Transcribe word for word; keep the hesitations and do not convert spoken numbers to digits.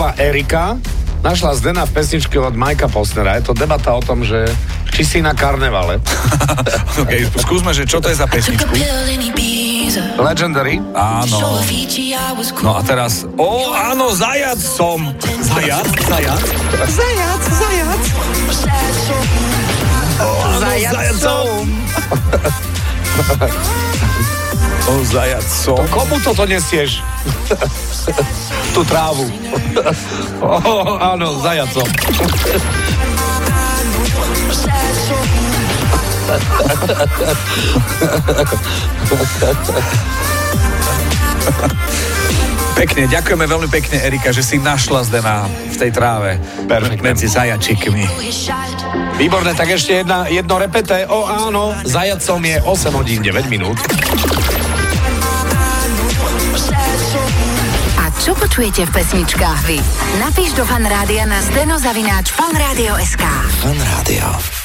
Fašiangová Erika našla Zdena v pesničke od Majka Posnera. Je to debata o tom, že či si na karnevale. Okay, skúsme, že čo to je za pesničku. Legendary? Áno. No a teraz... Ó, áno, zajac som. Zajac? Zajac? Zajac, zajac. Ó, áno, zajac som. Ó, zajac som. Komu toto nesieš? Tú trávu. Ó, áno, zajac som. Pekne, ďakujeme veľmi pekne, Erika, že si našla Zdena v tej tráve. Perfektne. Medzi zajačikmi. Výborné, tak ešte jedna, jedno repete. O áno, zajacom je osem hodín deväť minút. A čo počujete v pesničkách vy? Napíš do Fan Rádia na zdeno zavináč fanradio bodka es ká. Fan Rádio.